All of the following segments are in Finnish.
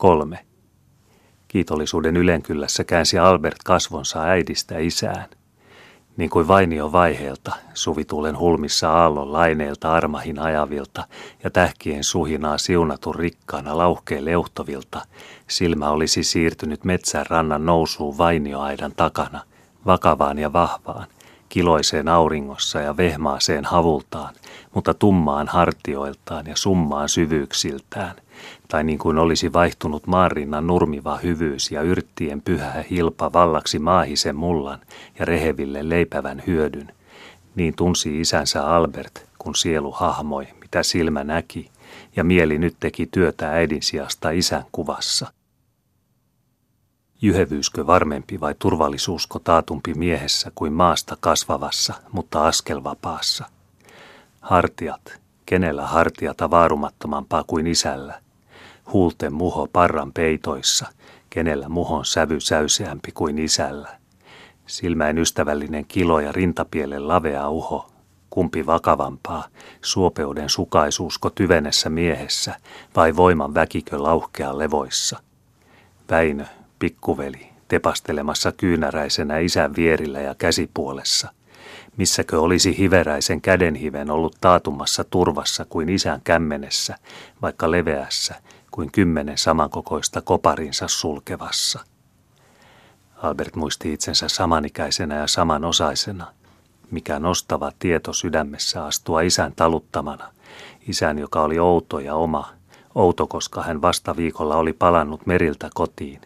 3. Kiitollisuuden ylenkyllässä käänsi Albert kasvonsa äidistä isään. Niin kuin vainion vaiheelta, suvituulen hulmissa aallon laineilta armahin ajavilta ja tähkien suhinaa siunatun rikkaana lauhkeen leuhtovilta, silmä olisi siirtynyt metsän rannan nousuun vainioaidan takana, vakavaan ja vahvaan, kiloiseen auringossa ja vehmaaseen havultaan, mutta tummaan hartioiltaan ja summaan syvyyksiltään, tai niin kuin olisi vaihtunut maanrinnan nurmiva hyvyys ja yrttien pyhä hilpa vallaksi maahisen mullan ja reheville leipävän hyödyn, niin tunsi isänsä Albert, kun sielu hahmoi, mitä silmä näki, ja mieli nyt teki työtä äidin sijasta isän kuvassa. Jyhevyyskö varmempi vai turvallisuusko taatumpi miehessä kuin maasta kasvavassa, mutta askelvapaassa? Hartiat, kenellä hartiata vaarumattomampaa kuin isällä? Huulten muho parran peitoissa, kenellä muhon sävy säyseämpi kuin isällä? Silmäin ystävällinen kilo ja rintapielen lavea uho, kumpi vakavampaa, suopeuden sukaisuusko tyvenessä miehessä vai voiman väkikö lauhkea levoissa? Väinö, pikkuveli, tepastelemassa kyynäräisenä isän vierillä ja käsipuolessa. Missäkö olisi hiveräisen kädenhiven ollut taatumassa turvassa kuin isän kämmenessä, vaikka leveässä, kuin 10 samankokoista koparinsa sulkevassa. Albert muisti itsensä samanikäisenä ja samanosaisena. Mikä nostava tieto sydämessä astua isän taluttamana. Isän, joka oli outo ja oma. Outo, koska hän vasta viikolla oli palannut meriltä kotiin.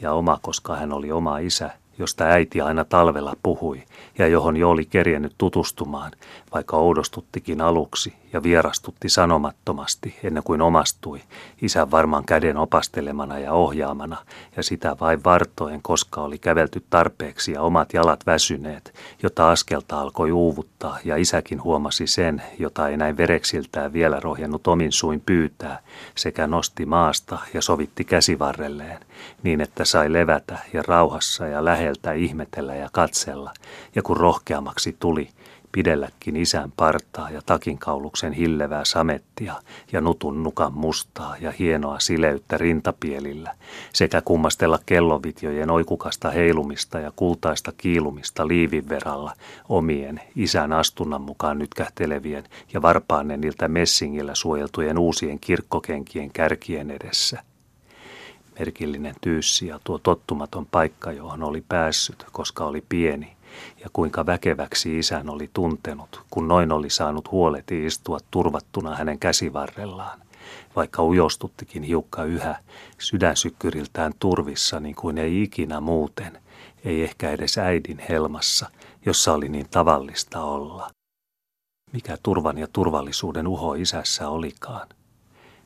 Ja oma, koska hän oli oma isä, josta äiti aina talvella puhui ja johon jo oli kerjennyt tutustumaan, vaikka oudostuttikin aluksi ja vierastutti sanomattomasti ennen kuin omastui, isän varman käden opastelemana ja ohjaamana, ja sitä vain vartoen, koska oli kävelty tarpeeksi ja omat jalat väsyneet, jota askelta alkoi uuvuttaa, ja isäkin huomasi sen, jota ei näin vereksiltään vielä rohjennut omin suin pyytää, sekä nosti maasta ja sovitti käsivarrelleen, niin että sai levätä ja rauhassa ja läheltä ihmetellä ja katsella, ja kun rohkeammaksi tuli, pidelläkin isän partaa ja takinkauluksen hillevää samettia ja nutun nukan mustaa ja hienoa sileyttä rintapielillä sekä kummastella kellovitjojen oikukasta heilumista ja kultaista kiilumista liivin verralla omien isän astunnan mukaan nytkähtelevien ja varpaanne niiltä messingillä suojeltujen uusien kirkkokenkien kärkien edessä. Merkillinen tyyssi ja tuo tottumaton paikka, johon oli päässyt, koska oli pieni, ja kuinka väkeväksi isän oli tuntenut, kun noin oli saanut huoleti istua turvattuna hänen käsivarrellaan, vaikka ujostuttikin hiukka yhä, sydänsykkyriltään turvissa niin kuin ei ikinä muuten, ei ehkä edes äidin helmassa, jossa oli niin tavallista olla. Mikä turvan ja turvallisuuden uho isässä olikaan?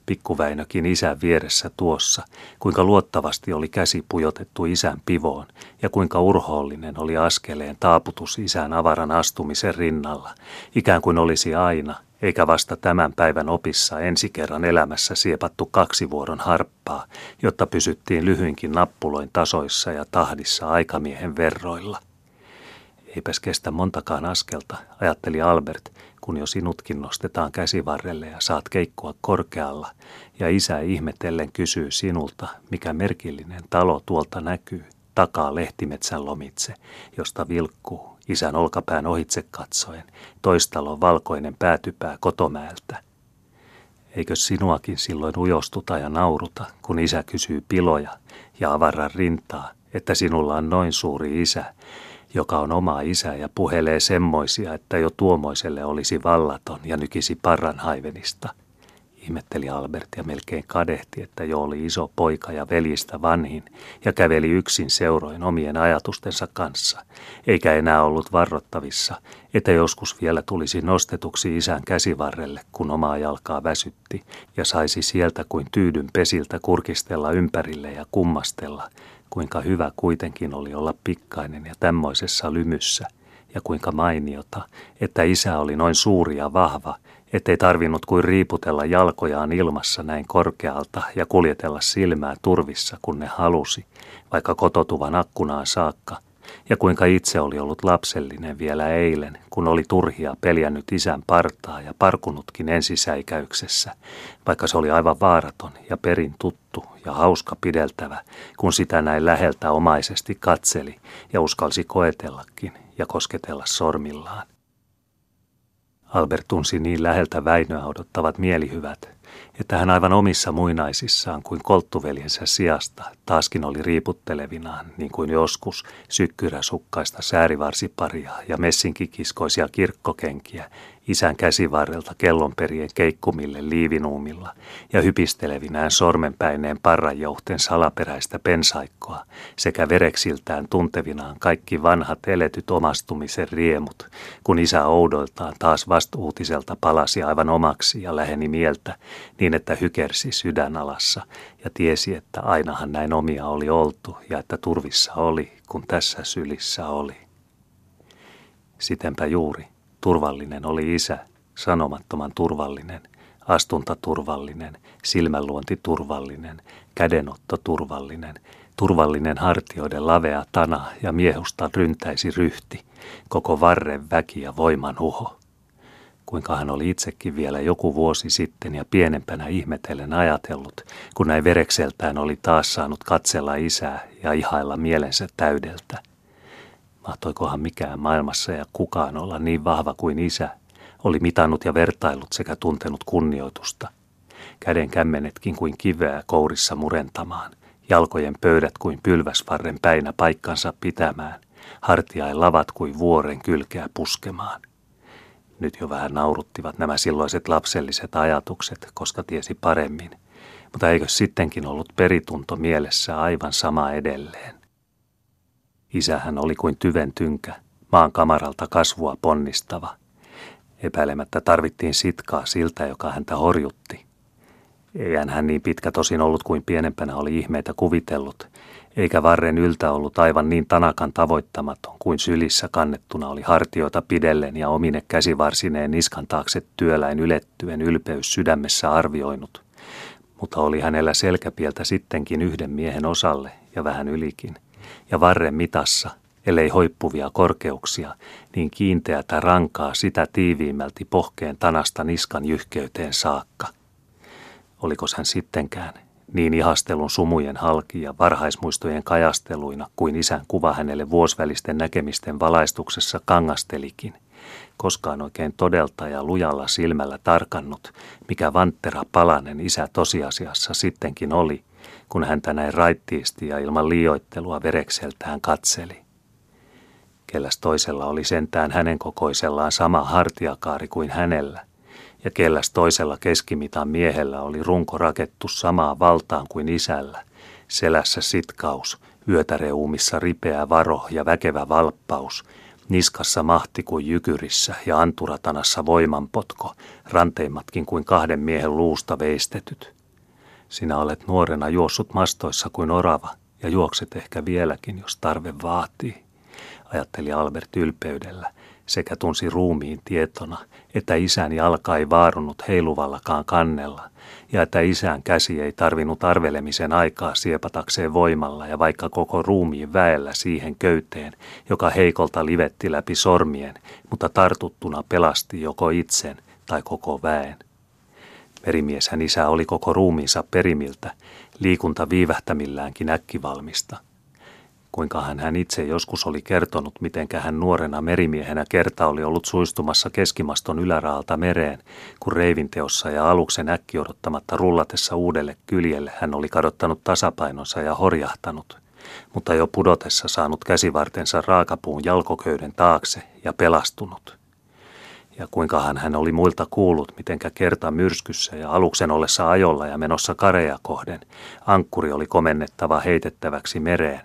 Pikkuväinökin isän vieressä tuossa, kuinka luottavasti oli käsi pujotettu isän pivoon ja kuinka urhoollinen oli askeleen taaputus isän avaran astumisen rinnalla, ikään kuin olisi aina, eikä vasta tämän päivän opissa ensi kerran elämässä siepattu 2 vuoron harppaa, jotta pysyttiin lyhyinkin nappuloin tasoissa ja tahdissa aikamiehen verroilla. Eipäs kestä montakaan askelta, ajatteli Albert, kun jo sinutkin nostetaan käsivarrelle ja saat keikkua korkealla, ja isä ihmetellen kysyy sinulta, mikä merkillinen talo tuolta näkyy, takaa lehtimetsän lomitse, josta vilkkuu, isän olkapään ohitse katsoen, toistalon valkoinen päätypää kotomäeltä. Eikö sinuakin silloin ujostuta ja nauruta, kun isä kysyy piloja ja avaran rintaa, että sinulla on noin suuri isä, joka on oma isä ja puhelee semmoisia, että jo tuomoiselle olisi vallaton ja nykisi parran haivenista. Ihmetteli Albert ja melkein kadehti, että jo oli iso poika ja veljistä vanhin ja käveli yksin seuroin omien ajatustensa kanssa, eikä enää ollut varrottavissa, että joskus vielä tulisi nostetuksi isän käsivarrelle, kun omaa jalkaa väsytti ja saisi sieltä kuin tyydyn pesiltä kurkistella ympärille ja kummastella, kuinka hyvä kuitenkin oli olla pikkainen ja tämmöisessä lymyssä, ja kuinka mainiota, että isä oli noin suuri ja vahva, ettei tarvinnut kuin riiputella jalkojaan ilmassa näin korkealta ja kuljetella silmää turvissa, kun ne halusi, vaikka kototuvan akkunaan saakka, ja kuinka itse oli ollut lapsellinen vielä eilen, kun oli turhia peljännyt isän partaa ja parkunutkin ensisäikäyksessä, vaikka se oli aivan vaaraton ja perin tuttu ja hauska pideltävä, kun sitä näin läheltä omaisesti katseli ja uskalsi koetellakin ja kosketella sormillaan. Albert tunsi niin läheltä Väinöä odottavat mielihyvät, että hän aivan omissa muinaisissaan kuin kolttuveljensä sijasta taaskin oli riiputtelevinaan, niin kuin joskus, sykkyräsukkaista säärivarsiparia ja messinkikiskoisia kirkkokenkiä isän käsivarrelta kellonperien keikkumille liivinuumilla ja hypistelevinään sormenpäineen parranjouhten salaperäistä pensaikkoa sekä vereksiltään tuntevinaan kaikki vanhat eletyt omastumisen riemut, kun isä oudoiltaan taas vastuutiselta palasi aivan omaksi ja läheni mieltä, niin että hykersi sydän alassa ja tiesi, että ainahan näin omia oli oltu ja että turvissa oli, kun tässä sylissä oli. Sitenpä juuri turvallinen oli isä, sanomattoman turvallinen, astuntaturvallinen, silmänluontiturvallinen, kädenottoturvallinen, turvallinen hartioiden lavea tana ja miehusta ryntäisi ryhti, koko varren väki ja voiman uho. Kuinka hän oli itsekin vielä joku vuosi sitten ja pienempänä ihmetellen ajatellut, kun näin verekseltään oli taas saanut katsella isää ja ihailla mielensä täydeltä. Mahtoikohan mikään maailmassa ja kukaan olla niin vahva kuin isä, oli mitannut ja vertaillut sekä tuntenut kunnioitusta. Käden kämmenetkin kuin kiveä kourissa murentamaan, jalkojen pöydät kuin pylväsvarren päinä paikkansa pitämään, hartiain lavat kuin vuoren kylkeä puskemaan. Nyt jo vähän nauruttivat nämä silloiset lapselliset ajatukset, koska tiesi paremmin, mutta eikö sittenkin ollut peritunto mielessä aivan sama edelleen. Isähän oli kuin tyven tynkä, maan kamaralta kasvua ponnistava. Epäilemättä tarvittiin sitkaa siltä, joka häntä horjutti. Eihän hän niin pitkä tosin ollut kuin pienempänä oli ihmeitä kuvitellut, eikä varren yltä ollut aivan niin tanakan tavoittamaton kuin sylissä kannettuna oli hartioita pidellen ja omine käsivarsineen niskan taakse työläin ylettyen ylpeys sydämessä arvioinut. Mutta oli hänellä selkäpieltä sittenkin yhden miehen osalle ja vähän ylikin. Ja varren mitassa, ellei hoippuvia korkeuksia, niin kiinteätä rankaa sitä tiiviimmälti pohkeen tanasta niskan jyhkeyteen saakka. Olikos hän sittenkään niin ihastelun sumujen halki ja varhaismuistojen kajasteluina kuin isän kuva hänelle vuosivälisten näkemisten valaistuksessa kangastelikin, koskaan oikein todelta ja lujalla silmällä tarkannut, mikä vanttera palanen isä tosiasiassa sittenkin oli, kun häntä näin raittiisti ja ilman liioittelua verekseltään katseli. Kelläs toisella oli sentään hänen kokoisellaan sama hartiakaari kuin hänellä, ja kelläs toisella keskimitan miehellä oli runko rakettu samaa valtaan kuin isällä, selässä sitkaus, yötäreuumissa ripeä varo ja väkevä valppaus, niskassa mahti kuin jykyrissä ja anturatanassa voimanpotko, ranteimmatkin kuin kahden miehen luusta veistetyt. Sinä olet nuorena juossut mastoissa kuin orava ja juokset ehkä vieläkin, jos tarve vaatii, ajatteli Albert ylpeydellä sekä tunsi ruumiin tietona, että isän jalka ei vaarunut heiluvallakaan kannella ja että isän käsi ei tarvinnut arvelemisen aikaa siepatakseen voimalla ja vaikka koko ruumiin väellä siihen köyteen, joka heikolta livetti läpi sormien, mutta tartuttuna pelasti joko itsen tai koko väen. Merimieshän isä oli koko ruumiinsa perimiltä, liikunta viivähtämilläänkin äkkivalmista. Kuinkahan hän itse joskus oli kertonut, mitenkä hän nuorena merimiehenä kerta oli ollut suistumassa keskimaston yläraalta mereen, kun reivinteossa ja aluksen äkki odottamatta rullatessa uudelle kyljelle hän oli kadottanut tasapainonsa ja horjahtanut, mutta jo pudotessa saanut käsivartensa raakapuun jalkoköyden taakse ja pelastunut. Ja kuinkahan hän oli muilta kuullut, mitenkä kerta myrskyssä ja aluksen ollessa ajolla ja menossa kareja kohden, ankkuri oli komennettava heitettäväksi mereen,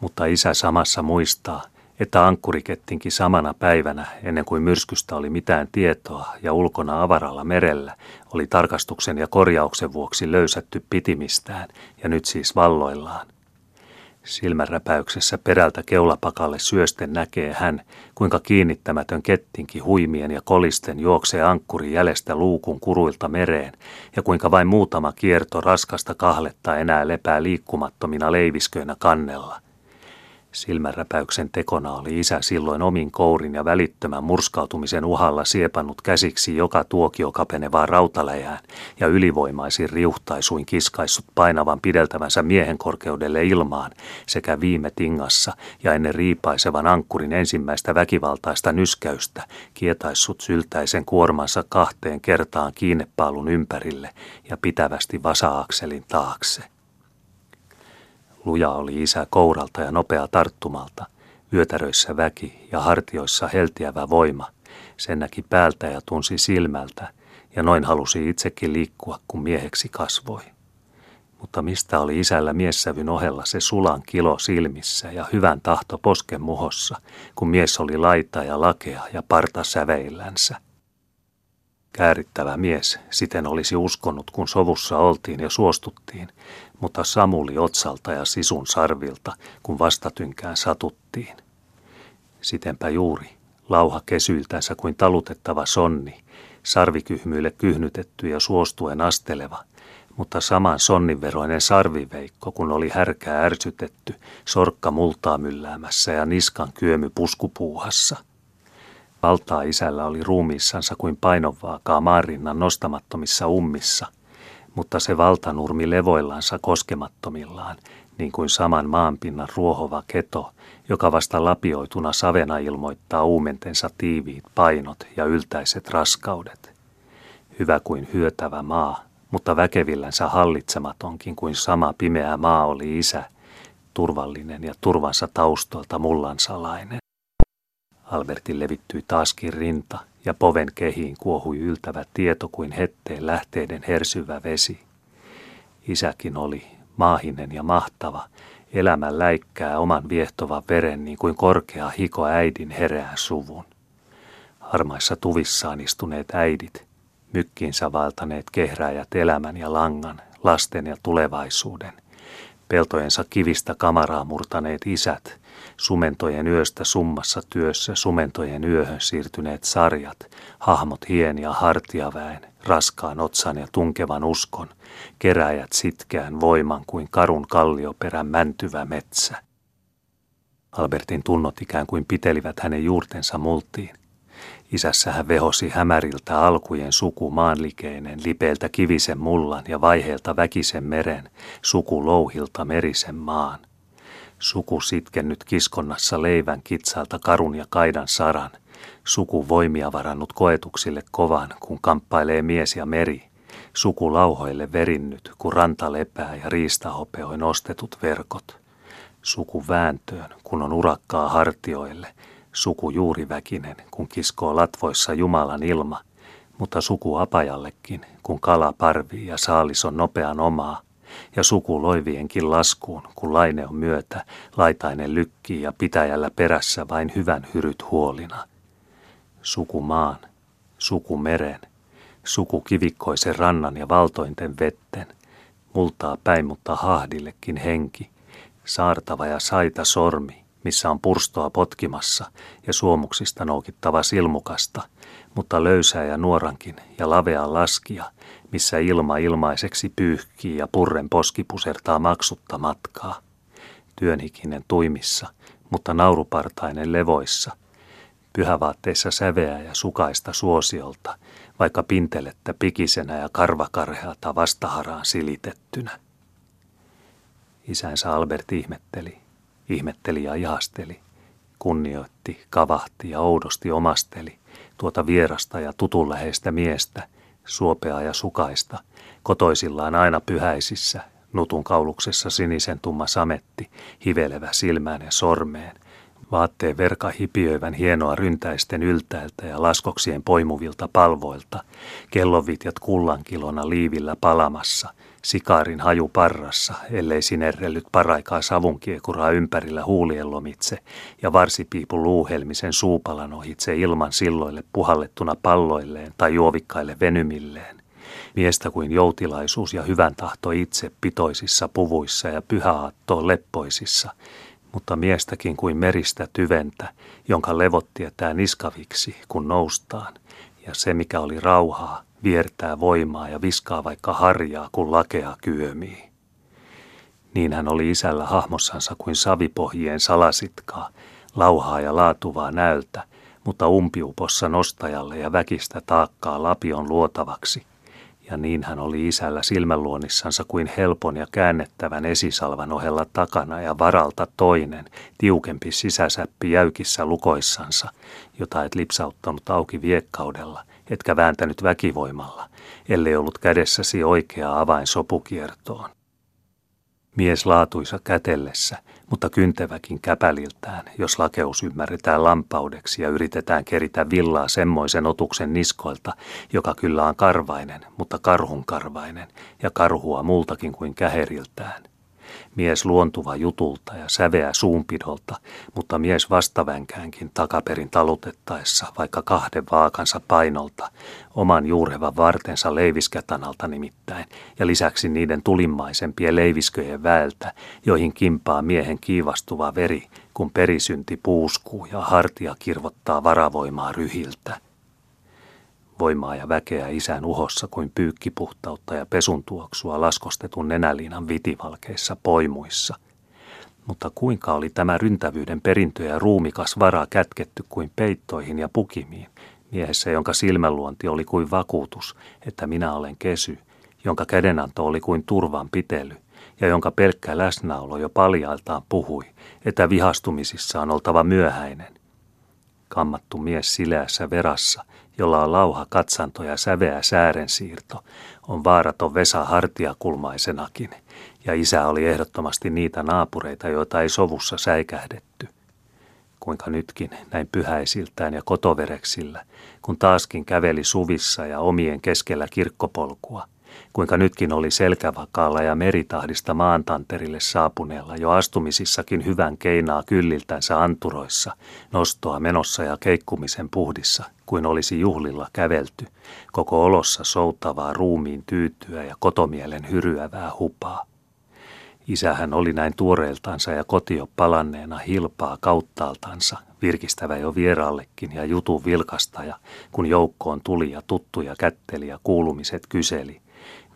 mutta isä samassa muistaa, että ankkurikettinkin samana päivänä, ennen kuin myrskystä oli mitään tietoa ja ulkona avaralla merellä, oli tarkastuksen ja korjauksen vuoksi löysätty pitimistään ja nyt siis valloillaan. Silmänräpäyksessä perältä keulapakalle syösten näkee hän, kuinka kiinnittämätön kettinki huimien ja kolisten juoksee ankkurin jäljestä luukun kuruilta mereen, ja kuinka vain muutama kierto raskasta kahletta enää lepää liikkumattomina leivisköinä kannella. Silmänräpäyksen tekona oli isä silloin omin kourin ja välittömän murskautumisen uhalla siepannut käsiksi joka tuokio kapenevaan rautaläjään ja ylivoimaisin riuhtaisuin kiskaissut painavan pideltävänsä miehen korkeudelle ilmaan sekä viime tingassa ja ennen riipaisevan ankkurin ensimmäistä väkivaltaista nyskäystä kietaissut syltäisen kuormansa 2 kertaan kiinnepaalun ympärille ja pitävästi vasa-akselin taakse. Luja oli isä kouralta ja nopea tarttumalta, vyötäröissä väki ja hartioissa heltiävä voima. Sen näki päältä ja tunsi silmältä, ja noin halusi itsekin liikkua, kun mieheksi kasvoi. Mutta mistä oli isällä miessävyn ohella se sulan kilo silmissä ja hyvän tahto posken muhossa, kun mies oli laita ja lakea ja parta säveillänsä? Käärittävä mies, siten olisi uskonut, kun sovussa oltiin ja suostuttiin, mutta samuli otsalta ja sisun sarvilta, kun vastatynkään satuttiin. Sitenpä juuri, lauha kesyiltänsä kuin talutettava sonni, sarvikyhmyille kyhnytetty ja suostuen asteleva, mutta saman sonnin veroinen sarviveikko, kun oli härkää ärsytetty, sorkka multaa mylläämässä ja niskan kyömy puskupuuhassa. Valtaa isällä oli ruumiissansa kuin painovaakaa maanrinnan nostamattomissa ummissa, mutta se valtanurmi levoillansa koskemattomillaan, niin kuin saman maanpinnan ruohova keto, joka vasta lapioituna savena ilmoittaa uumentensa tiiviit painot ja yltäiset raskaudet. Hyvä kuin hyötävä maa, mutta väkevillänsä hallitsematonkin kuin sama pimeä maa oli isä, turvallinen ja turvansa taustolta mullansalainen. Albertin levittyi taaskin rinta, ja poven kehiin kuohui yltävä tieto kuin hetteen lähteiden hersyvä vesi. Isäkin oli maahinen ja mahtava, elämän läikkää oman viehtovan veren niin kuin korkea hiko äidin hereän suvun. Harmaissa tuvissaan istuneet äidit, mykkiinsä valtaneet kehräjät elämän ja langan, lasten ja tulevaisuuden, peltojensa kivistä kamaraa murtaneet isät, sumentojen yöstä summassa työssä sumentojen yöhön siirtyneet sarjat, hahmot hien ja hartiaväen, raskaan otsan ja tunkevan uskon, keräjät sitkeän voiman kuin karun kallioperän mäntyvä metsä. Albertin tunnot ikään kuin pitelivät hänen juurtensa multiin. Isässä hän vehosi hämäriltä alkujen suku maanlikeinen, lipeiltä kivisen mullan ja vaiheelta väkisen meren, suku louhilta merisen maan. Suku sitkennyt kiskonnassa leivän kitsalta karun ja kaidan saran. Suku voimia varannut koetuksille kovan, kun kamppailee mies ja meri. Suku lauhoille verinnyt, kun ranta lepää ja riistahopeoin ostetut verkot. Suku vääntöön, kun on urakkaa hartioille. Suku juuriväkinen, kun kiskoo latvoissa Jumalan ilma. Mutta suku apajallekin, kun kala parvii ja saalis on nopean omaa. Ja suku loivienkin laskuun, kun laine on myötä, laitainen lykkii ja pitäjällä perässä vain hyvän hyryt huolina. Suku maan, suku meren, suku kivikkoisen rannan ja valtointen vetten, multaa päin mutta hahdillekin henki, saartava ja saita sormi, missä on purstoa potkimassa ja suomuksista noukittava silmukasta, mutta löysää ja nuorankin ja lavea laskia, missä ilma ilmaiseksi pyyhkii ja purren poski pusertaa maksutta matkaa. Työnhikinen tuimissa, mutta naurupartainen levoissa. Pyhävaatteissa säveä ja sukaista suosiolta, vaikka pintelettä pikisenä ja karvakarheata vastaharaan silitettynä. Isänsä Albert ihmetteli ja ihasteli, kunnioitti, kavahti ja oudosti omasteli tuota vierasta ja tutunläheistä miestä, suopeaa ja sukaista, kotoisillaan aina pyhäisissä, nutun kauluksessa sinisen tumma sametti, hivelevä silmään ja sormeen, vaatteen verka hipiöivän hienoa ryntäisten yltäiltä ja laskoksien poimuvilta palvoilta, kellovitjat kullankilona liivillä palamassa, sikaarin haju parrassa, ellei sinerrellyt paraikaa savunkiekuraa ympärillä huulien lomitse ja varsipiipun luuhelmisen suupalan ohitse ilman silloille puhallettuna palloilleen tai juovikkaille venymilleen. Miestä kuin joutilaisuus ja hyvän tahto itse pitoisissa puvuissa ja pyhäaattoon leppoisissa, mutta miestäkin kuin meristä tyventä, jonka levot tietää niskaviksi, kun noustaan, ja se mikä oli rauhaa, viertää voimaa ja viskaa vaikka harjaa, kun lakea kyömii. Niin hän oli isällä hahmossansa kuin savipohjien salasitkaa, lauhaa ja laatuvaa näöltä, mutta umpiupossa nostajalle ja väkistä taakkaa lapion luotavaksi. Ja niin hän oli isällä silmänluonnissansa kuin helpon ja käännettävän esisalvan ohella takana ja varalta toinen, tiukempi sisäsäppi jäykissä lukoissansa, jota et lipsauttanut auki viekkaudella, etkä vääntänyt väkivoimalla, ellei ollut kädessäsi oikea avain sopukiertoon. Mies laatuisa kätellessä, mutta kynteväkin käpäliltään, jos lakeus ymmärretään lampaudeksi ja yritetään keritä villaa semmoisen otuksen niskoilta, joka kyllä on karvainen, mutta karhunkarvainen, ja karhua muultakin kuin käheriltään. Mies luontuva jutulta ja säveä suunpidolta, mutta mies vastaväänkäänkin takaperin talutettaessa, vaikka kahden vaakansa painolta, oman juurevan vartensa leiviskätanalta nimittäin, ja lisäksi niiden tulimmaisempien leivisköjen väeltä, joihin kimpaa miehen kiivastuva veri, kun perisynti puuskuu ja hartia kirvottaa varavoimaa ryhiltä. Voimaa ja väkeä isän uhossa kuin pyykkipuhtautta ja pesuntuoksua laskostetun nenäliinan vitivalkeissa poimuissa. Mutta kuinka oli tämä ryntävyyden perintö ja ruumikas vara kätketty kuin peittoihin ja pukimiin, miehessä jonka silmänluonti oli kuin vakuutus, että minä olen kesy, jonka kädenanto oli kuin turvan pitely ja jonka pelkkä läsnäolo jo paljailtaan puhui, että vihastumisissa on oltava myöhäinen. Kammattu mies sileässä verassa, jolla on lauha katsanto ja säveä säärensiirto, on vaaraton Vesa hartiakulmaisenakin, ja isä oli ehdottomasti niitä naapureita, joita ei sovussa säikähdetty. Kuinka nytkin, näin pyhäisiltään ja kotovereksillä, kun taaskin käveli suvissa ja omien keskellä kirkkopolkua, kuinka nytkin oli selkävakaalla ja meritahdista maantanterille saapuneella jo astumisissakin hyvän keinaa kylliltänsä anturoissa, nostoa menossa ja keikkumisen puhdissa, kuin olisi juhlilla kävelty, koko olossa soutavaa ruumiin tyytyä ja kotomielen hyryävää hupaa. Isähän oli näin tuoreeltansa ja kotio palanneena hilpaa kauttaaltansa, virkistävä jo vieraallekin ja jutun vilkastaja, kun joukkoon tuli ja tuttuja kätteli ja kuulumiset kyseli.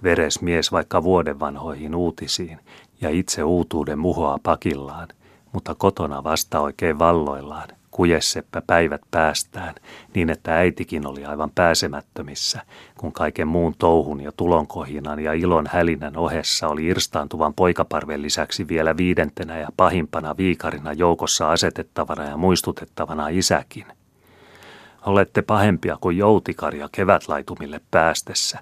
Veres mies vaikka vuoden vanhoihin uutisiin ja itse uutuuden muhoa pakillaan, mutta kotona vasta oikein valloillaan, kujesseppä päivät päästään, niin että äitikin oli aivan pääsemättömissä, kun kaiken muun touhun ja tulonkohinan ja ilon hälinän ohessa oli irstaantuvan poikaparven lisäksi vielä viidentenä ja pahimpana viikarina joukossa asetettavana ja muistutettavana isäkin. Olette pahempia kuin joutikaria kevätlaitumille päästessä,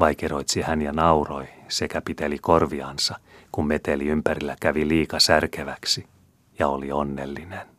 vaikeroitsi hän ja nauroi sekä piteli korviansa, kun meteli ympärillä kävi liika särkeväksi ja oli onnellinen.